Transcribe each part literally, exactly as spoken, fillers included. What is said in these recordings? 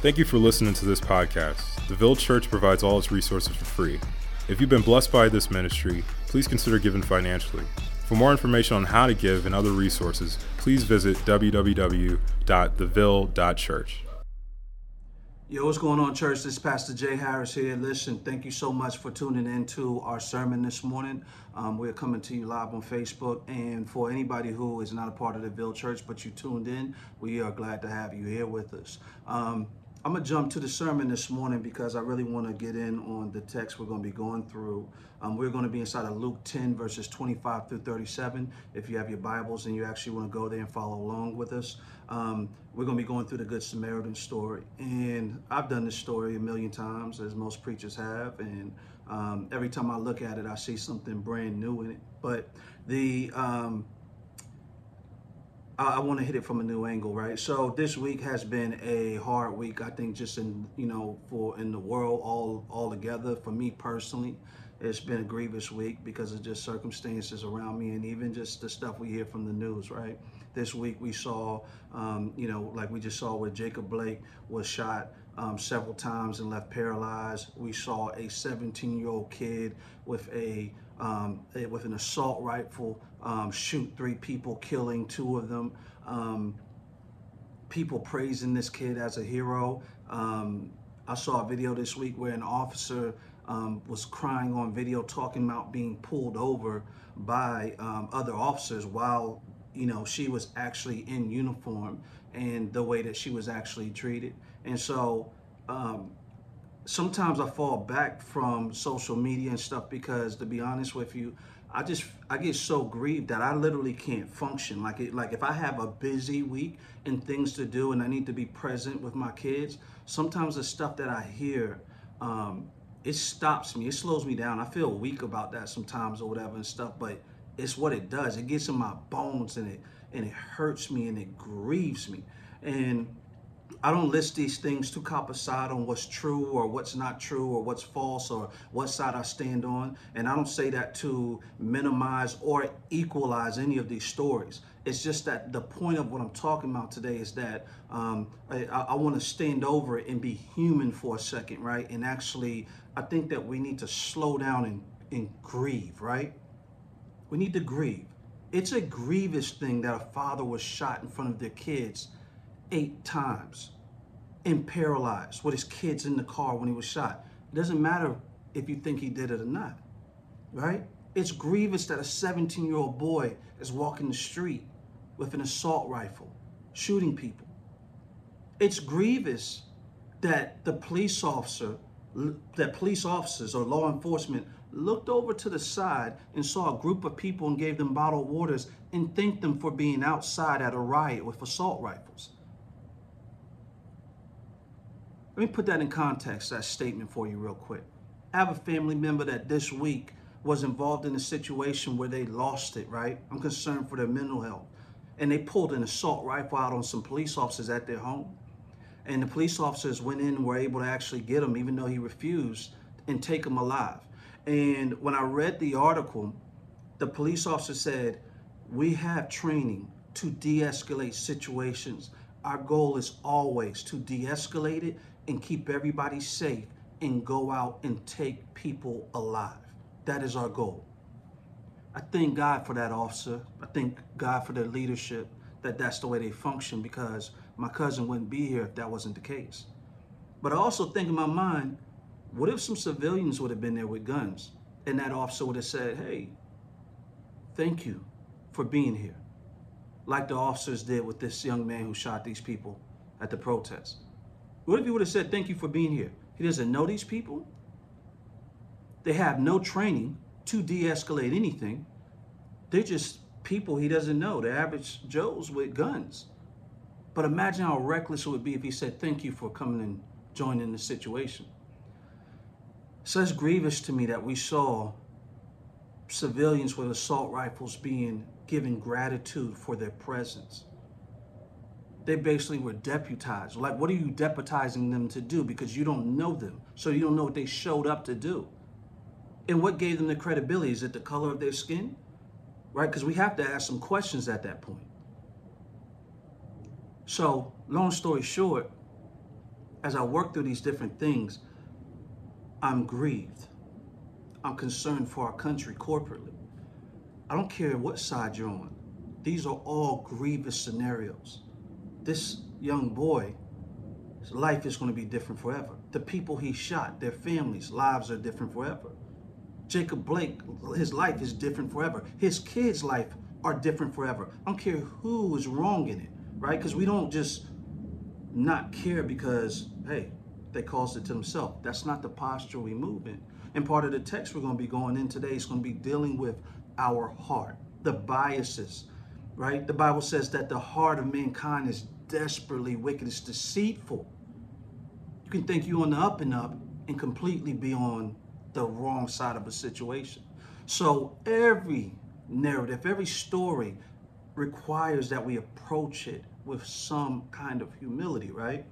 Thank you for listening to this podcast. The Ville Church provides all its resources for free. If you've been blessed by this ministry, please consider giving financially. For more information on how to give and other resources, please visit w w w dot the ville dot church. Yo, what's going on, church? This is Pastor Jay Harris here. Listen, thank you so much for tuning in to our sermon this morning. Um, we're coming to you live on Facebook. And for anybody who is not a part of the Ville Church, but you tuned in, we are glad to have you here with us. Um, I'm going to jump to the sermon this morning because I really want to get in on the text we're going to be going through. Um, we're going to be inside of Luke ten, verses twenty-five through thirty-seven. If you have your Bibles and you actually want to go there and follow along with us. Um, we're going to be going through the Good Samaritan story, and I've done this story a million times, as most preachers have, and um, every time I look at it, I see something brand new in it, but the um, I, I want to hit it from a new angle, right? So this week has been a hard week, I think, just in, you know, for in the world all, all together. For me personally, it's been a grievous week because of just circumstances around me and even just the stuff we hear from the news, right? This week we saw, um, you know, like we just saw where Jacob Blake was shot um, several times and left paralyzed. We saw a seventeen-year-old kid with a, um, a with an assault rifle um, shoot three people, killing two of them. Um, people praising this kid as a hero. Um, I saw a video this week where an officer Um, was crying on video, talking about being pulled over by um, other officers while, you know, she was actually in uniform, and the way that she was actually treated. And so um, sometimes I fall back from social media and stuff because, to be honest with you, I just, I get so grieved that I literally can't function. Like it, like if I have a busy week and things to do and I need to be present with my kids, sometimes the stuff that I hear, um, it stops me, it slows me down. I feel weak about that sometimes or whatever and stuff, but it's what it does. It gets in my bones and it and it hurts me and it grieves me. And I don't list these things to cop a side on what's true or what's not true or what's false or what side I stand on. And I don't say that to minimize or equalize any of these stories. It's just that the point of what I'm talking about today is that um, I, I want to stand over it and be human for a second, right? And actually, I think that we need to slow down and, and grieve, right? We need to grieve. It's a grievous thing that a father was shot in front of their kids eight times and paralyzed with his kids in the car when he was shot. It doesn't matter if you think he did it or not, right? It's grievous that a seventeen-year-old boy is walking the street with an assault rifle, shooting people. It's grievous that the police officer, that police officers or law enforcement looked over to the side and saw a group of people and gave them bottled waters and thanked them for being outside at a riot with assault rifles. Let me put that in context, that statement, for you real quick. I have a family member that this week was involved in a situation where they lost it, right? I'm concerned for their mental health. And they pulled an assault rifle out on some police officers at their home. And the police officers went in and were able to actually get him, even though he refused, and take him alive. And when I read the article, the police officer said, "We have training to de-escalate situations. Our goal is always to de-escalate it and keep everybody safe and go out and take people alive. That is our goal." I thank God for that officer. I thank God for their leadership, that that's the way they function, because my cousin wouldn't be here if that wasn't the case. But I also think in my mind, what if some civilians would have been there with guns and that officer would have said, "Hey, thank you for being here," like the officers did with this young man who shot these people at the protest? What if he would have said, "Thank you for being here"? He doesn't know these people. They have no training to de-escalate anything. They're just people he doesn't know, the average Joes with guns. But imagine how reckless it would be if he said, "Thank you for coming and joining the situation." So it's grievous to me that we saw civilians with assault rifles being given gratitude for their presence. They basically were deputized. Like, what are you deputizing them to do? Because you don't know them, so you don't know what they showed up to do. And what gave them the credibility? Is it the color of their skin? Right? Because we have to ask some questions at that point. So, long story short, as I work through these different things, I'm grieved. I'm concerned for our country corporately. I don't care what side you're on. These are all grievous scenarios. This young boy, his life is going to be different forever. The people he shot, their families, lives are different forever. Jacob Blake, his life is different forever. His kids' life are different forever. I don't care who is wrong in it, right? Because we don't just not care because, hey, they caused it to themselves. That's not the posture we move in. And part of the text we're going to be going in today is going to be dealing with our heart, the biases, right? The Bible says that the heart of mankind is desperately wicked. It's deceitful. You can think you're on the up and up and completely be on the wrong side of a situation. So every narrative, every story requires that we approach it with some kind of humility, right?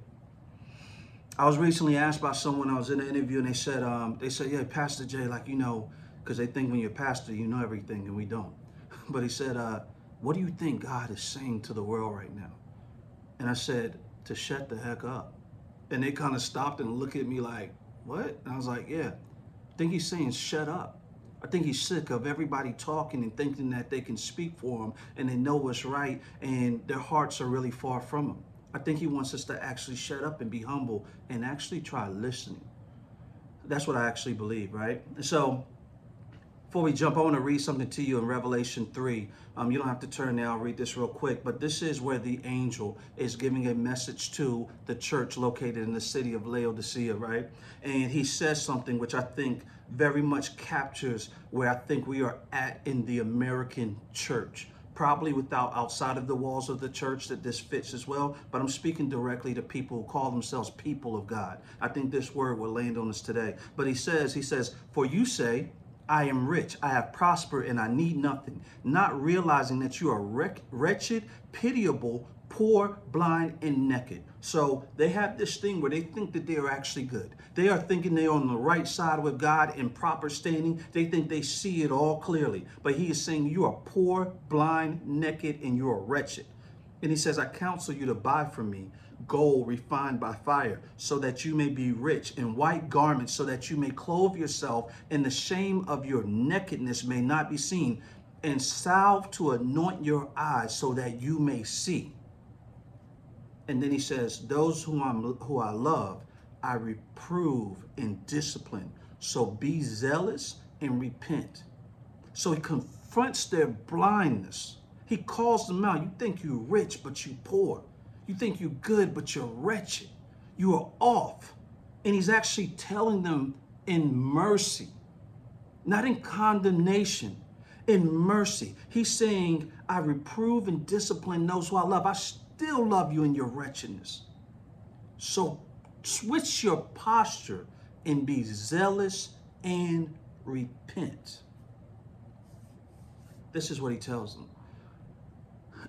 I was recently asked by someone, I was in an interview, and they said, um, they said, yeah, Pastor Jay, like, you know, because they think when you're a pastor, you know everything, and we don't. But he said, uh, what do you think God is saying to the world right now? And I said, to shut the heck up. And they kind of stopped and looked at me like, what? And I was like, yeah, I think he's saying shut up. I think he's sick of everybody talking and thinking that they can speak for him and they know what's right and their hearts are really far from him. I think he wants us to actually shut up and be humble and actually try listening. That's what I actually believe, right? So before we jump, I want to read something to you in Revelation three. Um, you don't have to turn now. I'll read this real quick. But this is where the angel is giving a message to the church located in the city of Laodicea, right? And he says something which I think very much captures where I think we are at in the American church. Probably without outside of the walls of the church that this fits as well, but I'm speaking directly to people who call themselves people of God. I think this word will land on us today. But he says, he says, for you say, I am rich, I have prospered, and I need nothing, not realizing that you are wretched, pitiable, poor, blind, and naked. So they have this thing where they think that they are actually good. They are thinking they're on the right side with God in proper standing. They think they see it all clearly. But he is saying you are poor, blind, naked, and you are wretched. And he says, I counsel you to buy from me gold refined by fire, so that you may be rich, in white garments, so that you may clothe yourself, and the shame of your nakedness may not be seen, and salve to anoint your eyes, so that you may see. And then he says, those who, I'm, who I love, I reprove and discipline. So be zealous and repent. So he confronts their blindness. He calls them out. You think you're rich, but you're poor. You think you're good, but you're wretched. You are off. And he's actually telling them in mercy, not in condemnation, in mercy. He's saying, I reprove and discipline those who I love. I still love you in your wretchedness. So switch your posture and be zealous and repent. This is what he tells them.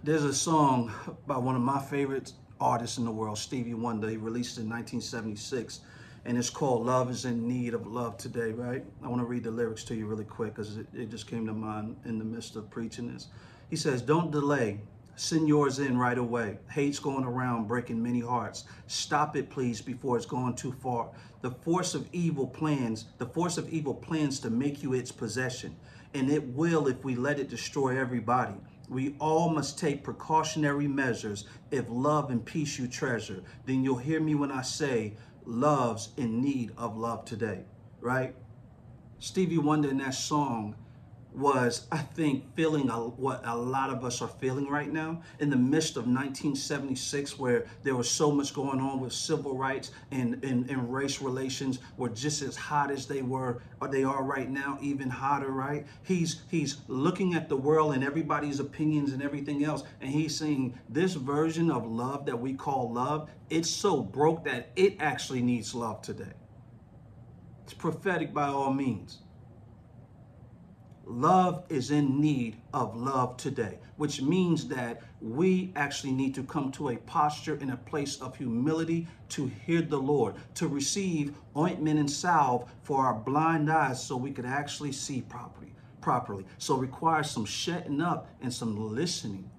There's a song by one of my favorite artists in the world, Stevie Wonder. He released it in nineteen seventy-six, and it's called Love is in Need of Love Today, right? I want to read the lyrics to you really quick because it, it just came to mind in the midst of preaching this. He says, don't delay. Send yours in right away. Hate's going around breaking many hearts. Stop it, please, before it's gone too far. The force of evil plans, the force of evil plans to make you its possession, and it will if we let it destroy everybody. We all must take precautionary measures. If love and peace you treasure, then you'll hear me when I say, love's in need of love today, right? Stevie Wonder in that song was, I think, feeling a, what a lot of us are feeling right now in the midst of nineteen seventy-six, where there was so much going on with civil rights and, and, and race relations were just as hot as they were, or they are right now, even hotter, right? He's, he's looking at the world and everybody's opinions and everything else, and he's saying this version of love that we call love, it's so broke that it actually needs love today. It's prophetic by all means. Love is in need of love today, which means that we actually need to come to a posture in a place of humility to hear the Lord, to receive ointment and salve for our blind eyes so we could actually see properly. properly. So it requires some shutting up and some listening.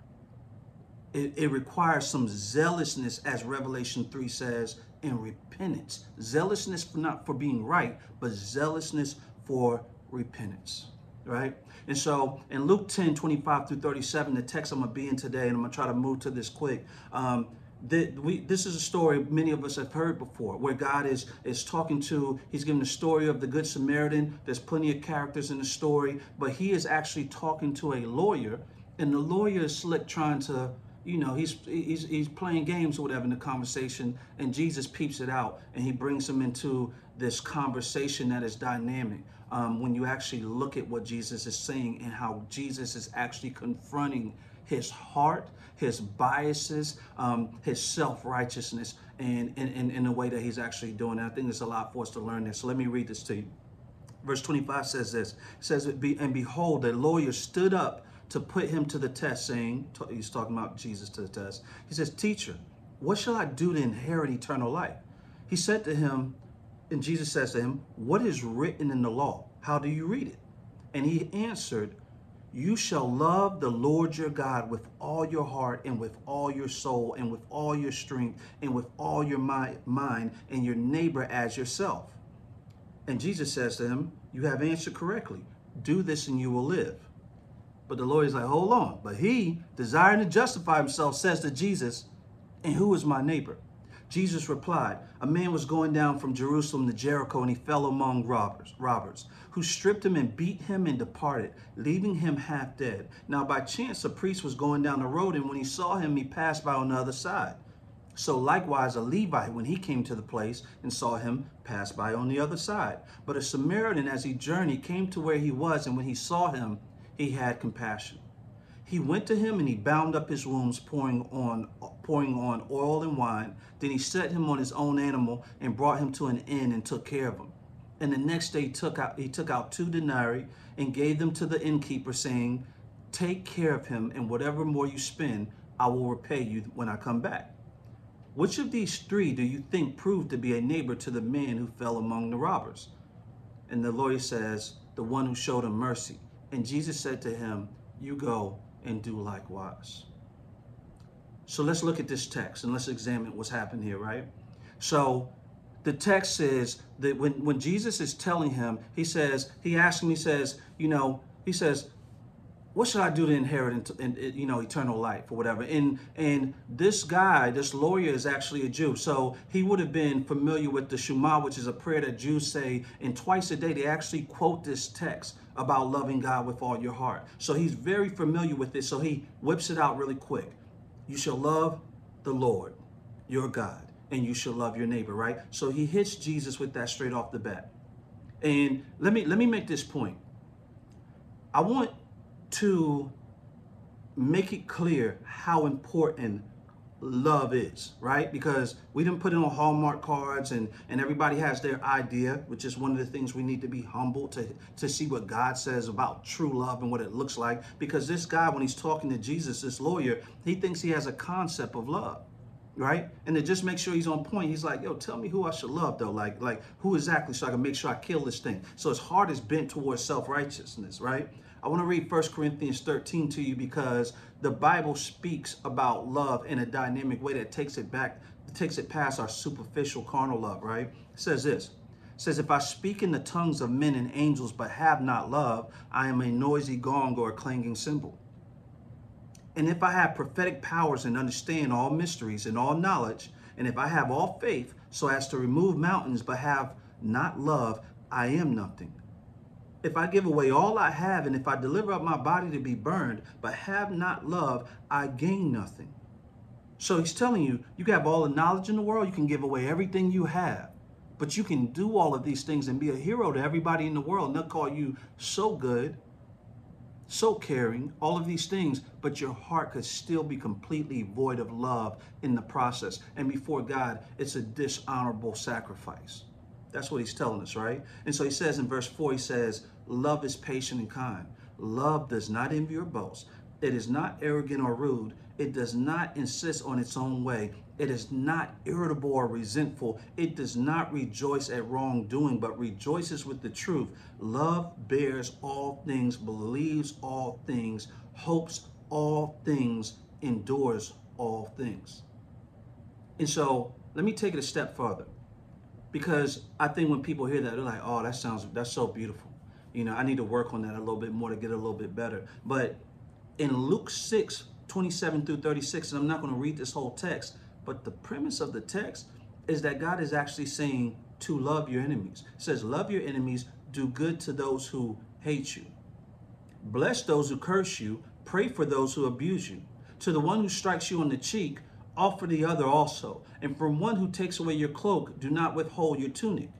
It, it requires some zealousness, as Revelation three says, and repentance. Zealousness for not for being right, but zealousness for repentance, right? And so in Luke ten, twenty-five through thirty-seven, the text I'm going to be in today, and I'm going to try to move to this quick. Um, That we, this is a story many of us have heard before, where God is is talking to, he's giving the story of the Good Samaritan. There's plenty of characters in the story, but he is actually talking to a lawyer, and the lawyer is slick, trying to, you know, he's he's he's playing games or whatever in the conversation, and Jesus peeps it out, and he brings him into this conversation that is dynamic. Um, when you actually look at what Jesus is saying and how Jesus is actually confronting his heart, his biases, um, his self-righteousness, and in the way that he's actually doing it. I think there's a lot for us to learn this. So let me read this to you. Verse twenty-five says this, it says, and behold, a lawyer stood up to put him to the test, saying, he's talking about Jesus to the test. He says, teacher, what shall I do to inherit eternal life? He said to him, and Jesus says to him, what is written in the law? How do you read it? And he answered, you shall love the Lord your God with all your heart and with all your soul and with all your strength and with all your mind, and your neighbor as yourself. And Jesus says to him, you have answered correctly. Do this and you will live. But the Lord is like, hold on. But he, desiring to justify himself, says to Jesus, and who is my neighbor? Jesus replied, a man was going down from Jerusalem to Jericho, and he fell among robbers, robbers, who stripped him and beat him and departed, leaving him half dead. Now by chance, a priest was going down the road, and when he saw him, he passed by on the other side. So likewise, a Levite, when he came to the place and saw him, passed by on the other side. But a Samaritan, as he journeyed, came to where he was, and when he saw him, he had compassion. He went to him and he bound up his wounds, pouring on pouring on oil and wine. Then he set him on his own animal and brought him to an inn and took care of him. And the next day he took out, he took out two denarii and gave them to the innkeeper, saying, take care of him, and whatever more you spend, I will repay you when I come back. Which of these three do you think proved to be a neighbor to the man who fell among the robbers? And the lawyer says, the one who showed him mercy. And Jesus said to him, you go and do likewise. So let's look at this text and let's examine what's happened here, right? So the text says that when, when Jesus is telling him, he says, he asks him, he says, you know, he says, what should I do to inherit, in, in, you know, eternal life or whatever? And, and this guy, this lawyer, is actually a Jew. So he would have been familiar with the Shema, which is a prayer that Jews say. And twice a day, they actually quote this text about loving God with all your heart. So he's very familiar with this. So he whips it out really quick. You shall love the Lord, your God, and you shall love your neighbor, right? So he hits Jesus with that straight off the bat. And let me, let me make this point. I want to make it clear how important love is, right? Because we didn't put it on Hallmark cards, and and everybody has their idea, which is one of the things we need to be humble to to see what God says about true love and what it looks like. Because this guy, when he's talking to Jesus, this lawyer, he thinks he has a concept of love, right? And to just make sure he's on point, he's like, yo, tell me who I should love though, like like who exactly, so I can make sure I kill this thing. So his heart is bent towards self-righteousness, right? I want to read First Corinthians thirteen to you, because the Bible speaks about love in a dynamic way that takes it back, takes it past our superficial carnal love, right? It says this, it says, if I speak in the tongues of men and angels, but have not love, I am a noisy gong or a clanging cymbal. And if I have prophetic powers and understand all mysteries and all knowledge, and if I have all faith so as to remove mountains, but have not love, I am nothing. If I give away all I have, and if I deliver up my body to be burned, but have not love, I gain nothing. So he's telling you, you have all the knowledge in the world, you can give away everything you have, but you can do all of these things and be a hero to everybody in the world, and they'll call you so good, so caring, all of these things, but your heart could still be completely void of love in the process. And before God, it's a dishonorable sacrifice. That's what he's telling us, right? And so he says in verse four, he says, love is patient and kind. Love does not envy or boast. It is not arrogant or rude. It does not insist on its own way. It is not irritable or resentful. It does not rejoice at wrongdoing, but rejoices with the truth. Love bears all things, believes all things, hopes all things, endures all things. And so Let me take it a step further, because I think when people hear that, they're like, oh, that sounds, that's so beautiful. You know, I need to work on that a little bit more to get a little bit better. But in Luke six, twenty-seven through thirty-six, and I'm not going to read this whole text, but the premise of the text is that God is actually saying to love your enemies. It says, love your enemies, do good to those who hate you. Bless those who curse you, pray for those who abuse you. To the one who strikes you on the cheek, offer the other also. And from one who takes away your cloak, do not withhold your tunic.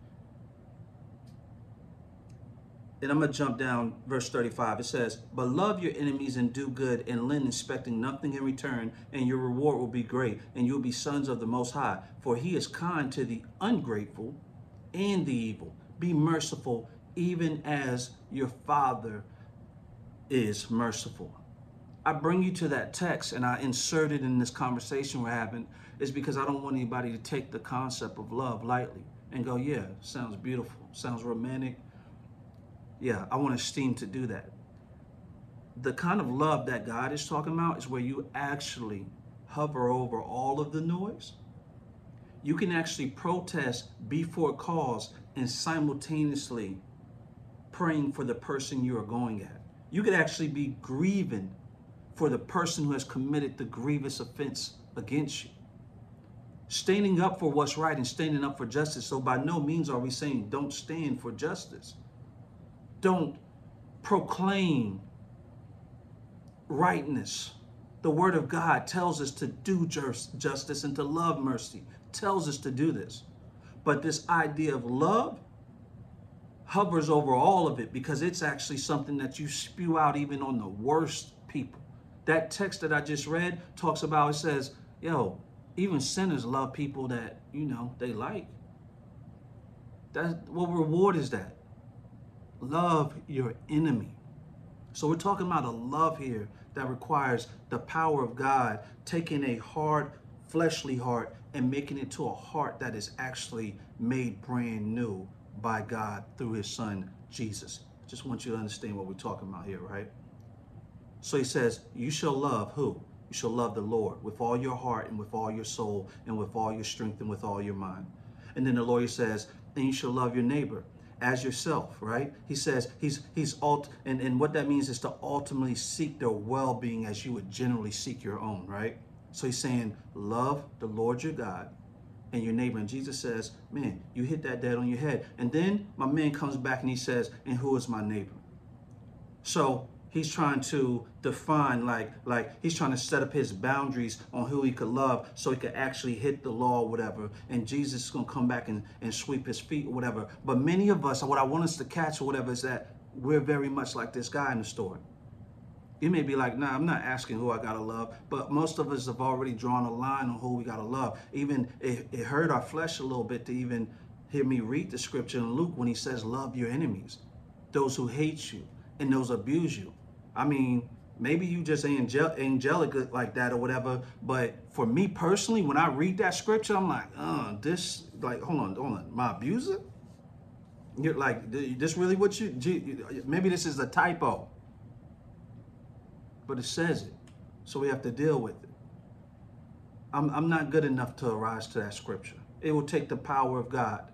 And I'm going to jump down, verse thirty-five. It says, but love your enemies and do good and lend, expecting nothing in return, and your reward will be great, and you'll be sons of the Most High. For he is kind to the ungrateful and the evil. Be merciful, even as your Father is merciful. I bring you to that text, and I insert it in this conversation we're having, is because I don't want anybody to take the concept of love lightly and go, yeah, sounds beautiful, sounds romantic. Yeah, I want esteem to do that. The kind of love that God is talking about is where you actually hover over all of the noise. You can actually protest before cause and simultaneously praying for the person you are going at. You could actually be grieving for the person who has committed the grievous offense against you. Standing up for what's right and standing up for justice. So by no means are we saying don't stand for justice. Don't proclaim rightness. The word of God tells us to do justice and to love mercy. Tells us to do this. But this idea of love hovers over all of it, because it's actually something that you spew out even on the worst people. That text that I just read talks about, it says, yo, even sinners love people that, you know, they like. That, what reward is that? Love your enemy. So we're talking about a love here that requires the power of God taking a hard, fleshly heart and making it to a heart that is actually made brand new by God through his son, Jesus. Just want you to understand what we're talking about here, right? So he says, you shall love who? You shall love the Lord with all your heart and with all your soul and with all your strength and with all your mind. And then the Lord says, and you shall love your neighbor as yourself, right? He says he's he's alt and, and what that means is to ultimately seek their well-being as you would generally seek your own, right? So he's saying, love the Lord your God and your neighbor. And Jesus says, man, you hit that dead on your head. And then my man comes back and he says, and who is my neighbor? So he's trying to define, like, like he's trying to set up his boundaries on who he could love so he could actually hit the law or whatever. And Jesus is going to come back and, and sweep his feet or whatever. But many of us, what I want us to catch or whatever is that we're very much like this guy in the story. You may be like, nah, I'm not asking who I got to love. But most of us have already drawn a line on who we got to love. Even it, it hurt our flesh a little bit to even hear me read the scripture in Luke when he says, love your enemies, those who hate you and those who abuse you. I mean, maybe you just angel angelic like that or whatever. But for me personally, when I read that scripture, I'm like, uh, this, like, hold on, hold on, my abuser? You're like, this really what you, maybe this is a typo. But it says it, so we have to deal with it. I'm, I'm not good enough to arise to that scripture. It will take the power of God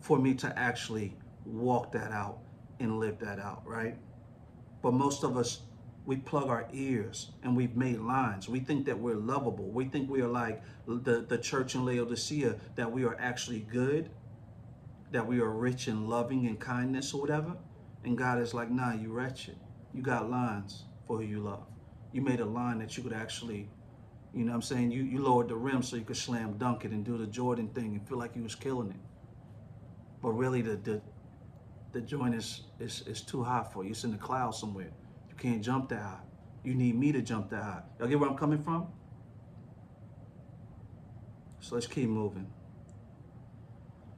for me to actually walk that out and live that out, right? But most of us, we plug our ears and we've made lines. We think that we're lovable. We think we are like the, the church in Laodicea, that we are actually good, that we are rich in loving and kindness or whatever. And God is like, nah, you wretched. You got lines for who you love. You made a line that you could actually, you know what I'm saying? You, you lowered the rim so you could slam dunk it and do the Jordan thing and feel like you was killing it. But really the, the The joint is, is, is too high for you. It's in the clouds somewhere. You can't jump that high. You need me to jump that high. Y'all get where I'm coming from? So let's keep moving.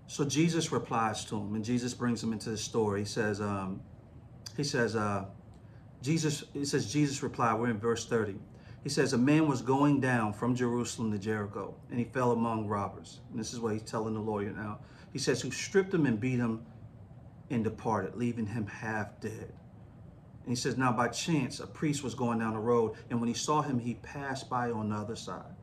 So Jesus replies to him, and Jesus brings him into the story. He says, um, he says, uh, Jesus, it says Jesus replied, we're in verse thirty. He says, a man was going down from Jerusalem to Jericho, and he fell among robbers. And this is what he's telling the lawyer now. He says, who stripped him and beat him and departed, leaving him half dead. And he says, now by chance, a priest was going down the road, and when he saw him, he passed by on the other side.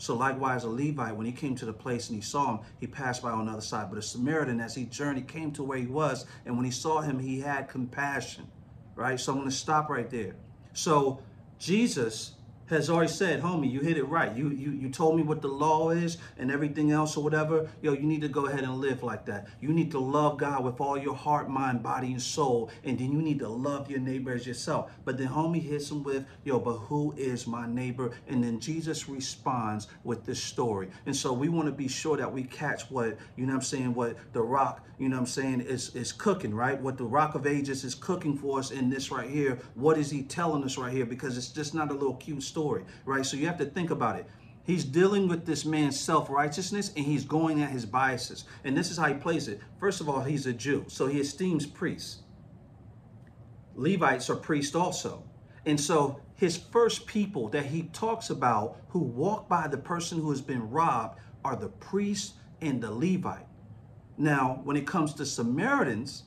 So likewise, a Levite, when he came to the place and he saw him, he passed by on the other side. But a Samaritan, as he journeyed, came to where he was, and when he saw him, he had compassion, right? So I'm going to stop right there. So Jesus has already said, homie, you hit it right. You, you, you told me what the law is and everything else or whatever. Yo, you need to go ahead and live like that. You need to love God with all your heart, mind, body, and soul. And then you need to love your neighbor as yourself. But then homie hits him with, yo, but who is my neighbor? And then Jesus responds with this story. And so we want to be sure that we catch what, you know what I'm saying, what the rock, you know what I'm saying, is, is cooking, right? What the Rock of Ages is cooking for us in this right here. What is he telling us right here? Because it's just not a little cute story. Story, right? So you have to think about it. He's dealing with this man's self-righteousness, and he's going at his biases. And this is how he plays it. First of all, he's a Jew, so he esteems priests. Levites are priests also. And so his first people that he talks about who walk by the person who has been robbed are the priest and the Levite. Now, when it comes to Samaritans,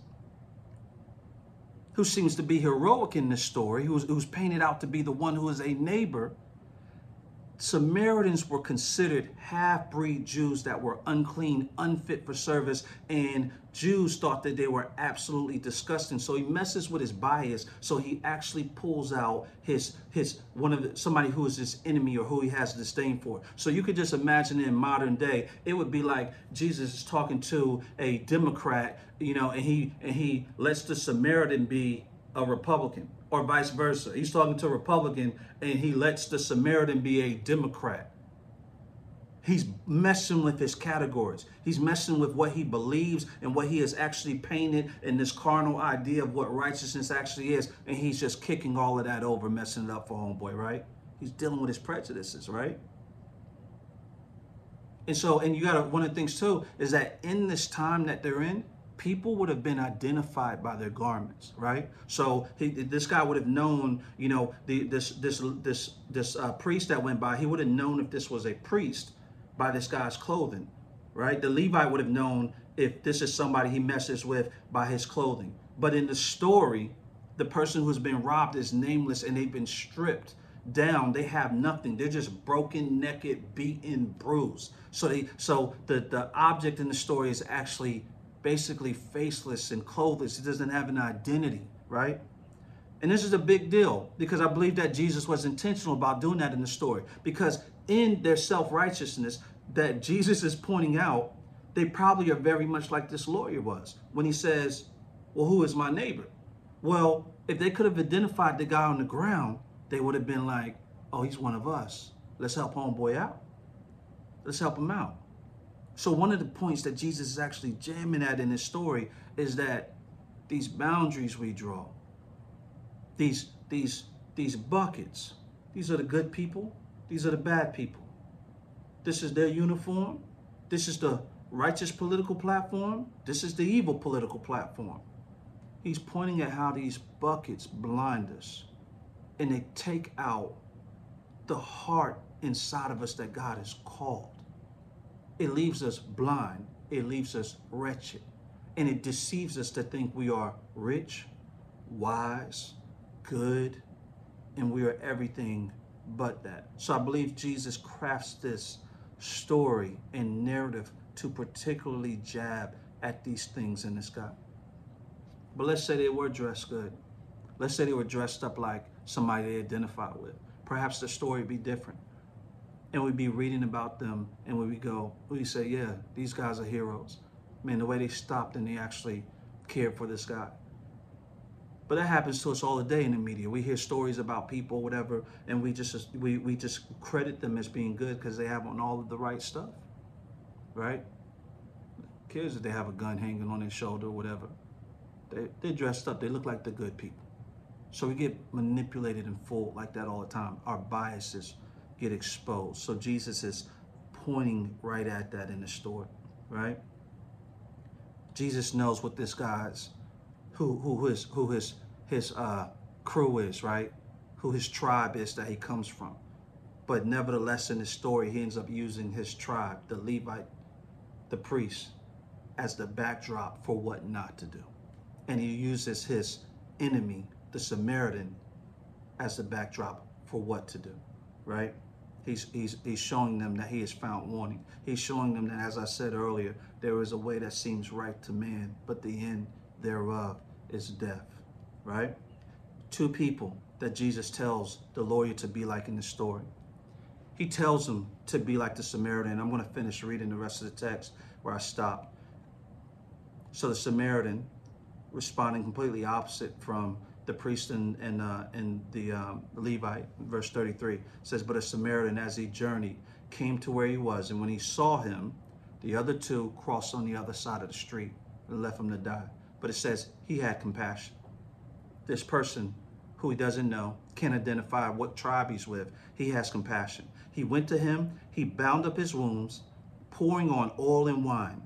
who seems to be heroic in this story, who's, who's painted out to be the one who is a neighbor, Samaritans were considered half-breed Jews that were unclean, unfit for service, and Jews thought that they were absolutely disgusting. So he messes with his bias, so he actually pulls out his his one of the, somebody who is his enemy or who he has disdain for. So you could just imagine in modern day, it would be like Jesus is talking to a Democrat, you know, and he and he lets the Samaritan be a Republican, or vice versa. He's talking to a Republican and he lets the Samaritan be a Democrat. He's messing with his categories. He's messing with what he believes and what he has actually painted in this carnal idea of what righteousness actually is. And he's just kicking all of that over, messing it up for homeboy, right? He's dealing with his prejudices, right? And so, and you gotta, one of the things too, is that in this time that they're in, people would have been identified by their garments, right? So he, this guy would have known, you know, the, this this this this uh, priest that went by. He would have known if this was a priest by this guy's clothing, right? The Levite would have known if this is somebody he messes with by his clothing. But in the story, the person who's been robbed is nameless, and they've been stripped down. They have nothing. They're just broken, naked, beaten, bruised. So they, so the the object in the story is actually basically faceless and clothless. It doesn't have an identity, right? And this is a big deal because I believe that Jesus was intentional about doing that in the story, because in their self-righteousness that Jesus is pointing out, they probably are very much like this lawyer was when he says, well, who is my neighbor? Well, if they could have identified the guy on the ground, they would have been like, oh, he's one of us. Let's help homeboy out. Let's help him out. So one of the points that Jesus is actually jamming at in this story is that these boundaries we draw, these, these, these buckets, these are the good people, these are the bad people. This is their uniform. This is the righteous political platform. This is the evil political platform. He's pointing at how these buckets blind us and they take out the heart inside of us that God has called. It leaves us blind, it leaves us wretched, and it deceives us to think we are rich, wise, good, and we are everything but that. So I believe Jesus crafts this story and narrative to particularly jab at these things in this guy. But let's say they were dressed good. Let's say they were dressed up like somebody they identify with. Perhaps the story would be different. And we'd be reading about them, and when we go, we say, yeah, these guys are heroes. Man, the way they stopped and they actually cared for this guy. But that happens to us all the day in the media. We hear stories about people, whatever, and we just we, we just credit them as being good because they have on all of the right stuff, right? Who cares if they have a gun hanging on their shoulder or whatever? They, they're dressed up. They look like the good people. So we get manipulated and fooled like that all the time. Our biases get exposed. So Jesus is pointing right at that in the story, right? Jesus knows what this guy's, who who his who his his uh, crew is, right? Who his tribe is that he comes from. But nevertheless, in the story, he ends up using his tribe, the Levite, the priest, as the backdrop for what not to do, and he uses his enemy, the Samaritan, as the backdrop for what to do, right? He's, he's, he's showing them that he is found wanting. He's showing them that, as I said earlier, there is a way that seems right to man, but the end thereof is death, right? Two people that Jesus tells the lawyer to be like in the story. He tells them to be like the Samaritan. I'm going to finish reading the rest of the text where I stop. So the Samaritan, responding completely opposite from the priest and, and, uh, and the um, Levite, verse thirty-three, says, but a Samaritan, as he journeyed, came to where he was. And when he saw him, the other two crossed on the other side of the street and left him to die. But it says he had compassion. This person who he doesn't know, can't identify what tribe he's with, he has compassion. He went to him, he bound up his wounds, pouring on oil and wine.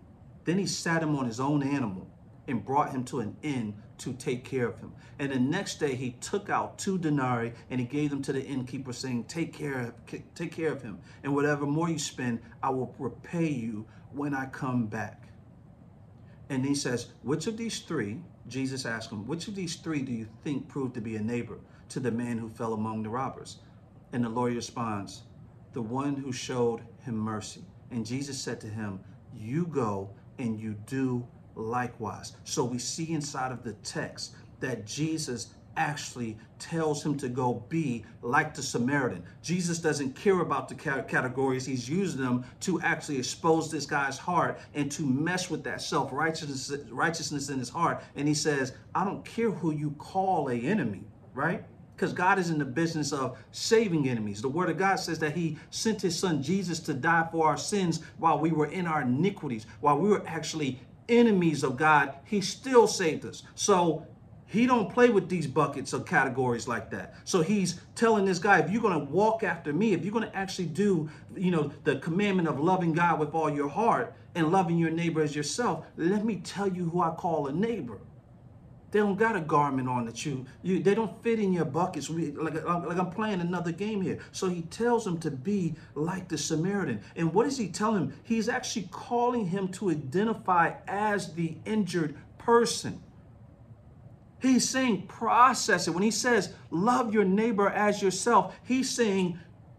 Then he sat him on his own animal and brought him to an inn to take care of him. And the next day he took out two denarii and he gave them to the innkeeper, saying, take care of, take care of him. And whatever more you spend, I will repay you when I come back. And he says, which of these three, Jesus asked him, which of these three do you think proved to be a neighbor to the man who fell among the robbers? And the lawyer responds, the one who showed him mercy. And Jesus said to him, you go and you do likewise. So we see inside of the text that Jesus actually tells him to go be like the Samaritan. Jesus doesn't care about the categories. He's using them to actually expose this guy's heart and to mess with that self-righteousness righteousness in his heart. And he says, I don't care who you call an enemy, right? Because God is in the business of saving enemies. The word of God says that he sent his son Jesus to die for our sins while we were in our iniquities, while we were actually enemies of God. He still saved us. So he don't play with these buckets of categories like that. So he's telling this guy, if you're going to walk after me, if you're going to actually do, you know, the commandment of loving God with all your heart and loving your neighbor as yourself, let me tell you who I call a neighbor. They don't got a garment on that you, you they don't fit in your buckets. We, like, like I'm playing another game here. So he tells him to be like the Samaritan. And what is he telling him? He's actually calling him to identify as the injured person. He's saying process it. When he says love your neighbor as yourself, he's saying,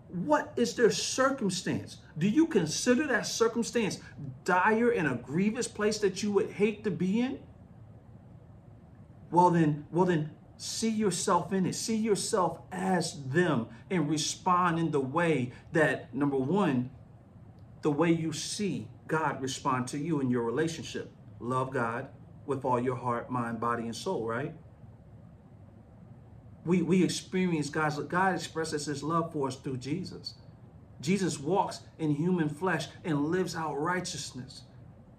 what is their circumstance? Do you consider that circumstance dire and a grievous place that you would hate to be in? Well then, well then see yourself in it. See yourself as them and respond in the way that, number one, the way you see God respond to you in your relationship. Love God with all your heart, mind, body, and soul, right? We, we experience God's, God expresses his love for us through Jesus. Jesus walks in human flesh and lives out righteousness.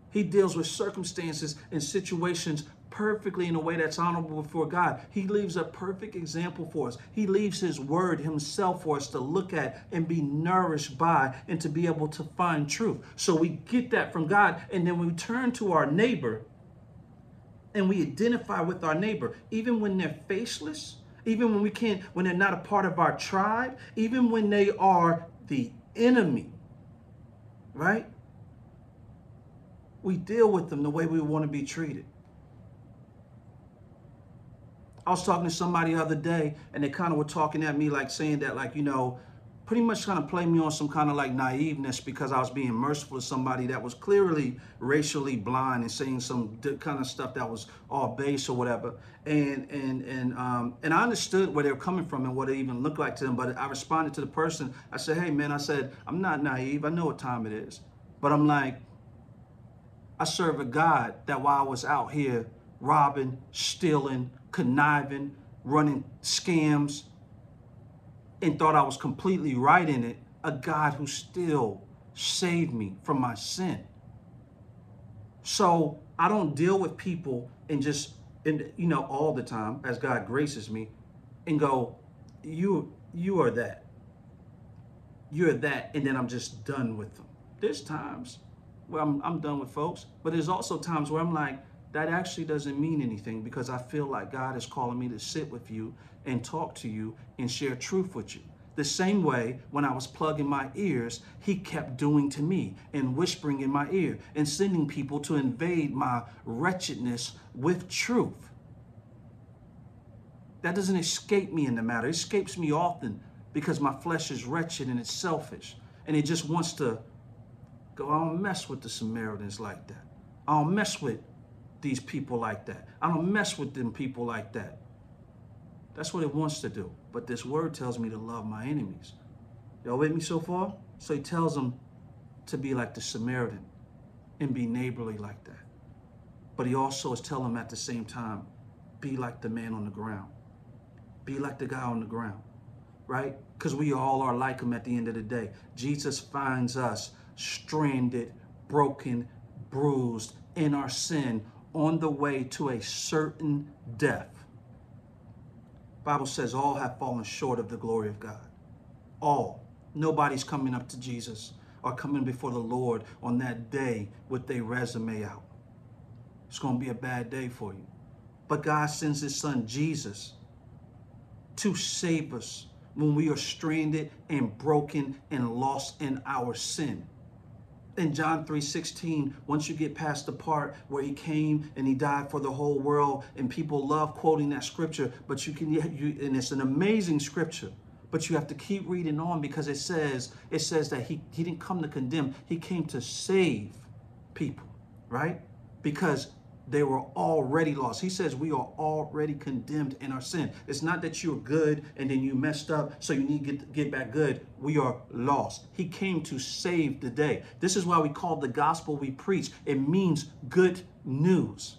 He deals with circumstances and situations perfectly in a way that's honorable before God. He leaves a perfect example for us. He leaves his word himself for us to look at and be nourished by and to be able to find truth. So we get that from God, and then we turn to our neighbor, and we identify with our neighbor, even when they're faceless, even when we can't, when they're not a part of our tribe, even when they are the enemy, right? We deal with them the way we want to be treated. I was talking to somebody the other day, and they kind of were talking at me like saying that, like, you know, pretty much kind of play me on some kind of like naiveness because I was being merciful to somebody that was clearly racially blind and saying some kind of stuff that was all base or whatever. And and and um, and I understood where they were coming from and what it even looked like to them. But I responded to the person. I said, hey, man, I said, I'm not naive. I know what time it is. But I'm like, I serve a God that while I was out here robbing, stealing, conniving, running scams, and thought I was completely right in it, a God who still saved me from my sin. So I don't deal with people and just, and you know, all the time as God graces me and go, you, you are that. You're that. And then I'm just done with them. There's times where I'm, I'm done with folks, but there's also times where I'm like, that actually doesn't mean anything because I feel like God is calling me to sit with you and talk to you and share truth with you. The same way when I was plugging my ears, he kept doing to me and whispering in my ear and sending people to invade my wretchedness with truth. That doesn't escape me in the matter. It escapes me often because my flesh is wretched and it's selfish. And it just wants to go, I don't mess with the Samaritans like that. I don't mess with these people like that. I don't mess with them people like that. That's what it wants to do. But this word tells me to love my enemies. Y'all with me so far? So he tells them to be like the Samaritan and be neighborly like that. But he also is telling them at the same time, be like the man on the ground. Be like the guy on the ground, right? Because we all are like him at the end of the day. Jesus finds us stranded, broken, bruised in our sin on the way to a certain death. Bible says all have fallen short of the glory of God. All. Nobody's coming up to Jesus or coming before the Lord on that day with their resume out. It's going to be a bad day for you. But God sends his son Jesus to save us when we are stranded and broken and lost in our sin. In John three sixteen, once you get past the part where he came and he died for the whole world, and people love quoting that scripture, but you can, you, and it's an amazing scripture, but you have to keep reading on, because it says, it says that he, he didn't come to condemn, he came to save people, right? Because they were already lost. He says we are already condemned in our sin. It's not that you're good and then you messed up, so you need to get, get back good. We are lost. He came to save the day. This is why we call the gospel we preach. It means good news.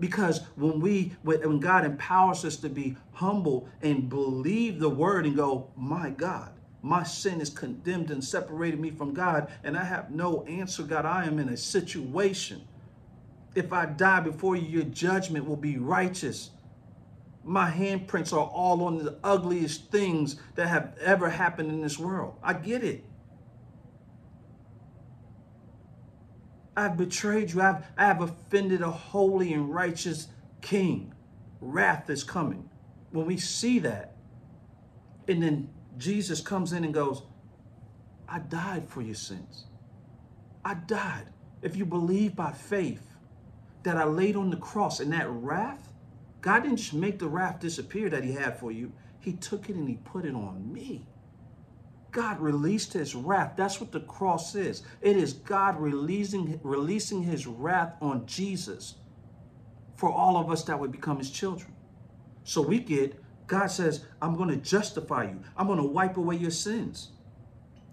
Because when we, when God empowers us to be humble and believe the word and go, my God, my sin is condemned and separated me from God, and I have no answer, God, I am in a situation. If I die before you, your judgment will be righteous. My handprints are all on the ugliest things that have ever happened in this world. I get it. I've betrayed you. I've, I have offended a holy and righteous king. Wrath is coming. When we see that, and then Jesus comes in and goes, I died for your sins. I died. If you believe by faith, that I laid on the cross, and that wrath, God didn't just make the wrath disappear that he had for you. He took it and he put it on me. God released his wrath. That's what the cross is. It is God releasing, releasing his wrath on Jesus for all of us that would become his children. So we get, God says, I'm going to justify you. I'm going to wipe away your sins.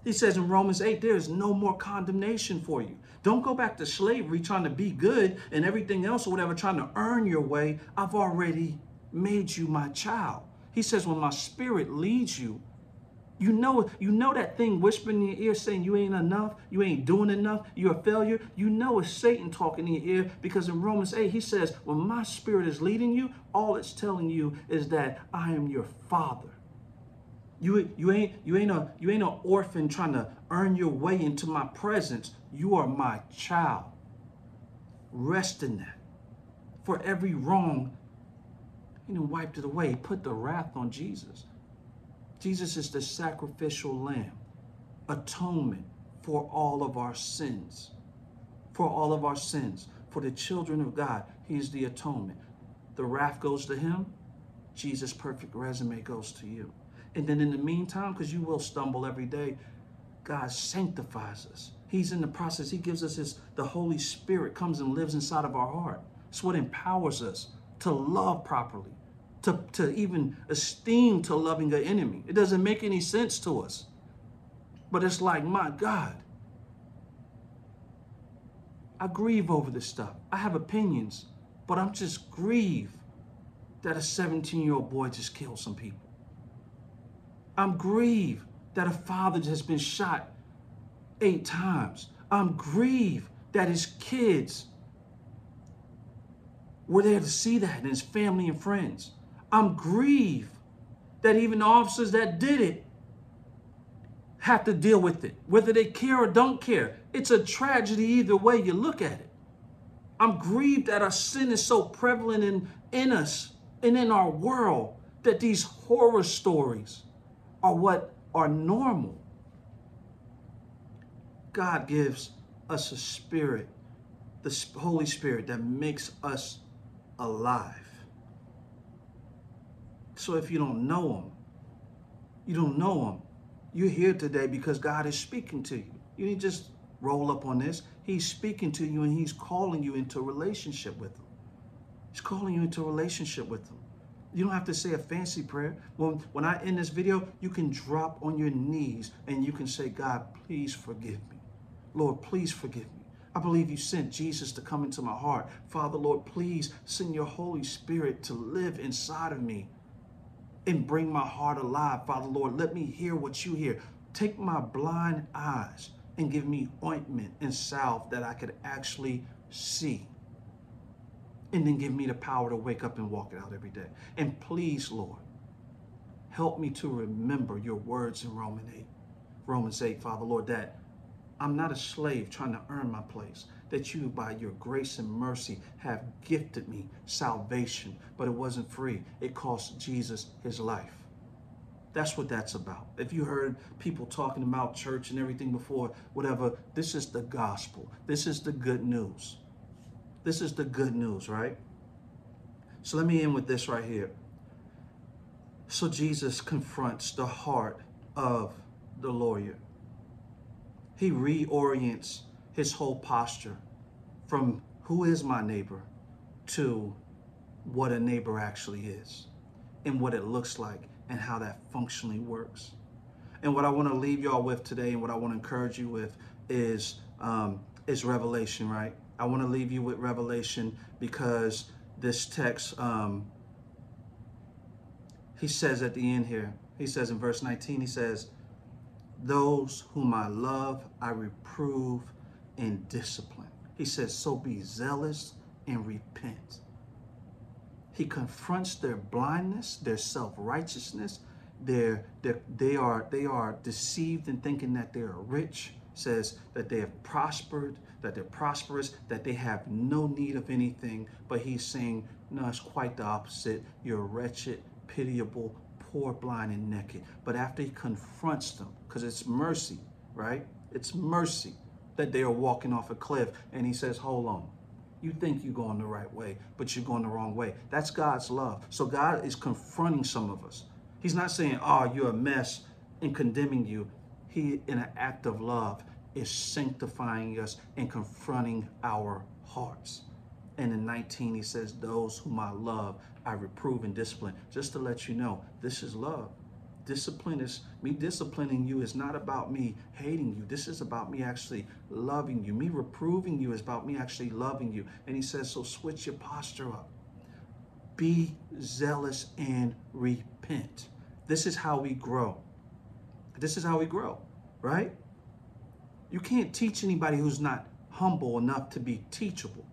He says in Romans eight, there is no more condemnation for you. Don't go back to slavery trying to be good and everything else or whatever, trying to earn your way. I've already made you my child. He says, when my spirit leads you, you know, you know that thing whispering in your ear saying you ain't enough, you ain't doing enough, you're a failure. You know it's Satan talking in your ear, because in Romans eight, he says, when my spirit is leading you, all it's telling you is that I am your father. You, you ain't, you ain't a, you ain't an orphan trying to earn your way into my presence. You are my child. Rest in that. For every wrong, he didn't wipe it away. He put the wrath on Jesus. Jesus is the sacrificial lamb, atonement for all of our sins. For all of our sins. For the children of God, he's the atonement. The wrath goes to him. Jesus' perfect resume goes to you. And then in the meantime, because you will stumble every day, God sanctifies us. He's in the process. He gives us his, the Holy Spirit comes and lives inside of our heart. It's what empowers us to love properly, to, to even esteem to loving an enemy. It doesn't make any sense to us. But it's like, my God, I grieve over this stuff. I have opinions, but I'm just grieved that a seventeen-year-old boy just killed some people. I'm grieved that a father has been shot eight times. I'm grieved that his kids were there to see that, and his family and friends. I'm grieved that even the officers that did it have to deal with it, whether they care or don't care. It's a tragedy either way you look at it. I'm grieved that our sin is so prevalent in, in us and in our world that these horror stories are what are normal. God gives us a spirit, the Holy Spirit, that makes us alive. So if you don't know him, You don't know him. You're here today because God is speaking to you. You didn't just roll up on this. He's speaking to you, and he's calling you into a relationship with him. He's calling you into a relationship with him. You don't have to say a fancy prayer. When, when I end this video, you can drop on your knees and you can say, God, please forgive me. Lord, please forgive me. I believe you sent Jesus to come into my heart. Father, Lord, please send your Holy Spirit to live inside of me and bring my heart alive. Father, Lord, let me hear what you hear. Take my blind eyes and give me ointment and salve that I could actually see. And then give me the power to wake up and walk it out every day. And please, Lord, help me to remember your words in Romans eight. Romans eight, Father, Lord, that I'm not a slave trying to earn my place, that you, by your grace and mercy, have gifted me salvation, but it wasn't free. It cost Jesus his life. That's what that's about. If you heard people talking about church and everything before, whatever, this is the gospel. This is the good news. This is the good news, right? So let me end with this right here. So Jesus confronts the heart of the lawyer. He reorients his whole posture from who is my neighbor to what a neighbor actually is and what it looks like and how that functionally works. And what I want to leave y'all with today and what I want to encourage you with is, um, is Revelation, right? I want to leave you with Revelation because this text, um, he says at the end here, he says in verse nineteen, he says, those whom I love, I reprove and discipline. He says, so be zealous and repent. He confronts their blindness, their self-righteousness. Their, their, they are, they are deceived in thinking that they are rich. Says that they have prospered, that they're prosperous, that they have no need of anything. But he's saying, no, it's quite the opposite. You're wretched, pitiable, poor, blind, and naked. But after he confronts them, because it's mercy, right? It's mercy that they are walking off a cliff. And he says, hold on. You think you're going the right way, but you're going the wrong way. That's God's love. So God is confronting some of us. He's not saying, oh, you're a mess and condemning you. He, in an act of love, is sanctifying us and confronting our hearts. And in nineteen, he says, those whom I love, I reprove and discipline. Just to let you know, this is love. Discipline is, me disciplining you is not about me hating you. This is about me actually loving you. Me reproving you is about me actually loving you. And he says, so switch your posture up. Be zealous and repent. This is how we grow. This is how we grow, right? You can't teach anybody who's not humble enough to be teachable.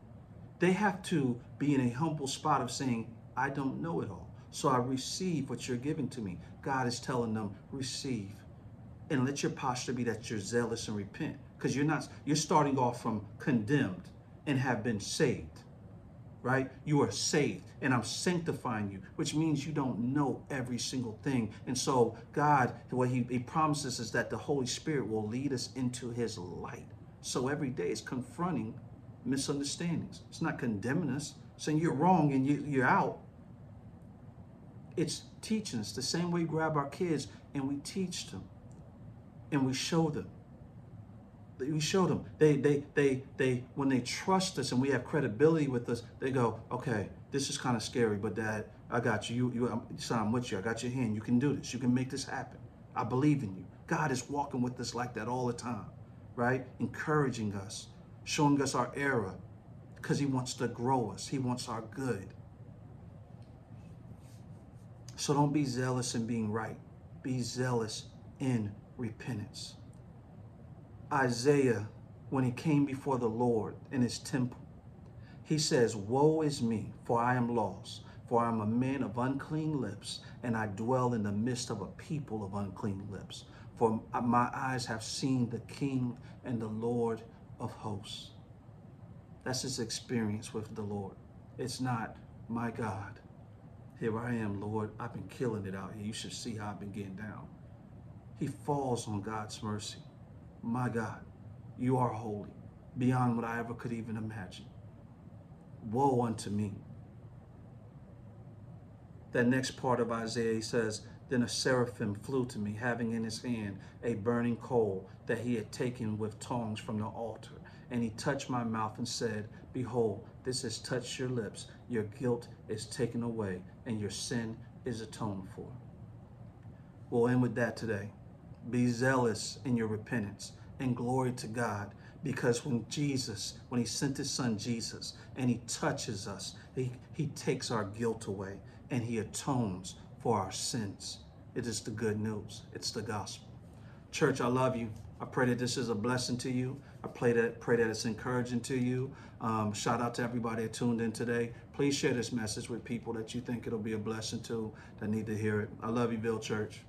They have to be in a humble spot of saying, I don't know it all, so I receive what you're giving to me. God is telling them, receive. And let your posture be that you're zealous and repent, because you're not, you're starting off from condemned and have been saved, right? You are saved, and I'm sanctifying you, which means you don't know every single thing. And so God, what he, he promises is that the Holy Spirit will lead us into his light. So every day is confronting misunderstandings. It's not condemning us, saying you're wrong and you, you're out. It's teaching us the same way we grab our kids and we teach them and we show them. We show them. They, they, they, they, when they trust us and we have credibility with us, they go, okay, this is kind of scary, but Dad, I got you. You, you son, I'm with you. I got your hand. You can do this. You can make this happen. I believe in you. God is walking with us like that all the time, right? Encouraging us, showing us our error, because he wants to grow us. He wants our good. So don't be zealous in being right. Be zealous in repentance. Isaiah, when he came before the Lord in his temple, he says, woe is me, for I am lost, for I am a man of unclean lips, and I dwell in the midst of a people of unclean lips. For my eyes have seen the King and the Lord of hosts. That's his experience with the Lord. It's not, my God, here I am, Lord, I've been killing it out here. You should see how I've been getting down. He falls on God's mercy. My God, you are holy, beyond what I ever could even imagine. Woe unto me. That next part of Isaiah, he says, Then a seraphim flew to me, having in his hand a burning coal that he had taken with tongs from the altar. And he touched my mouth and said, Behold, this has touched your lips. Your guilt is taken away, and your sin is atoned for. We'll end with that today. Be zealous in your repentance, and glory to God. Because when Jesus, when he sent his son Jesus, and he touches us, he, he takes our guilt away, and he atones for our sins. It is the good news. It's the gospel. Church, I love you. I pray that this is a blessing to you. I pray that, pray that it's encouraging to you. Um, shout out to everybody that tuned in today. Please share this message with people that you think it'll be a blessing to, that need to hear it. I love you, Ville Church.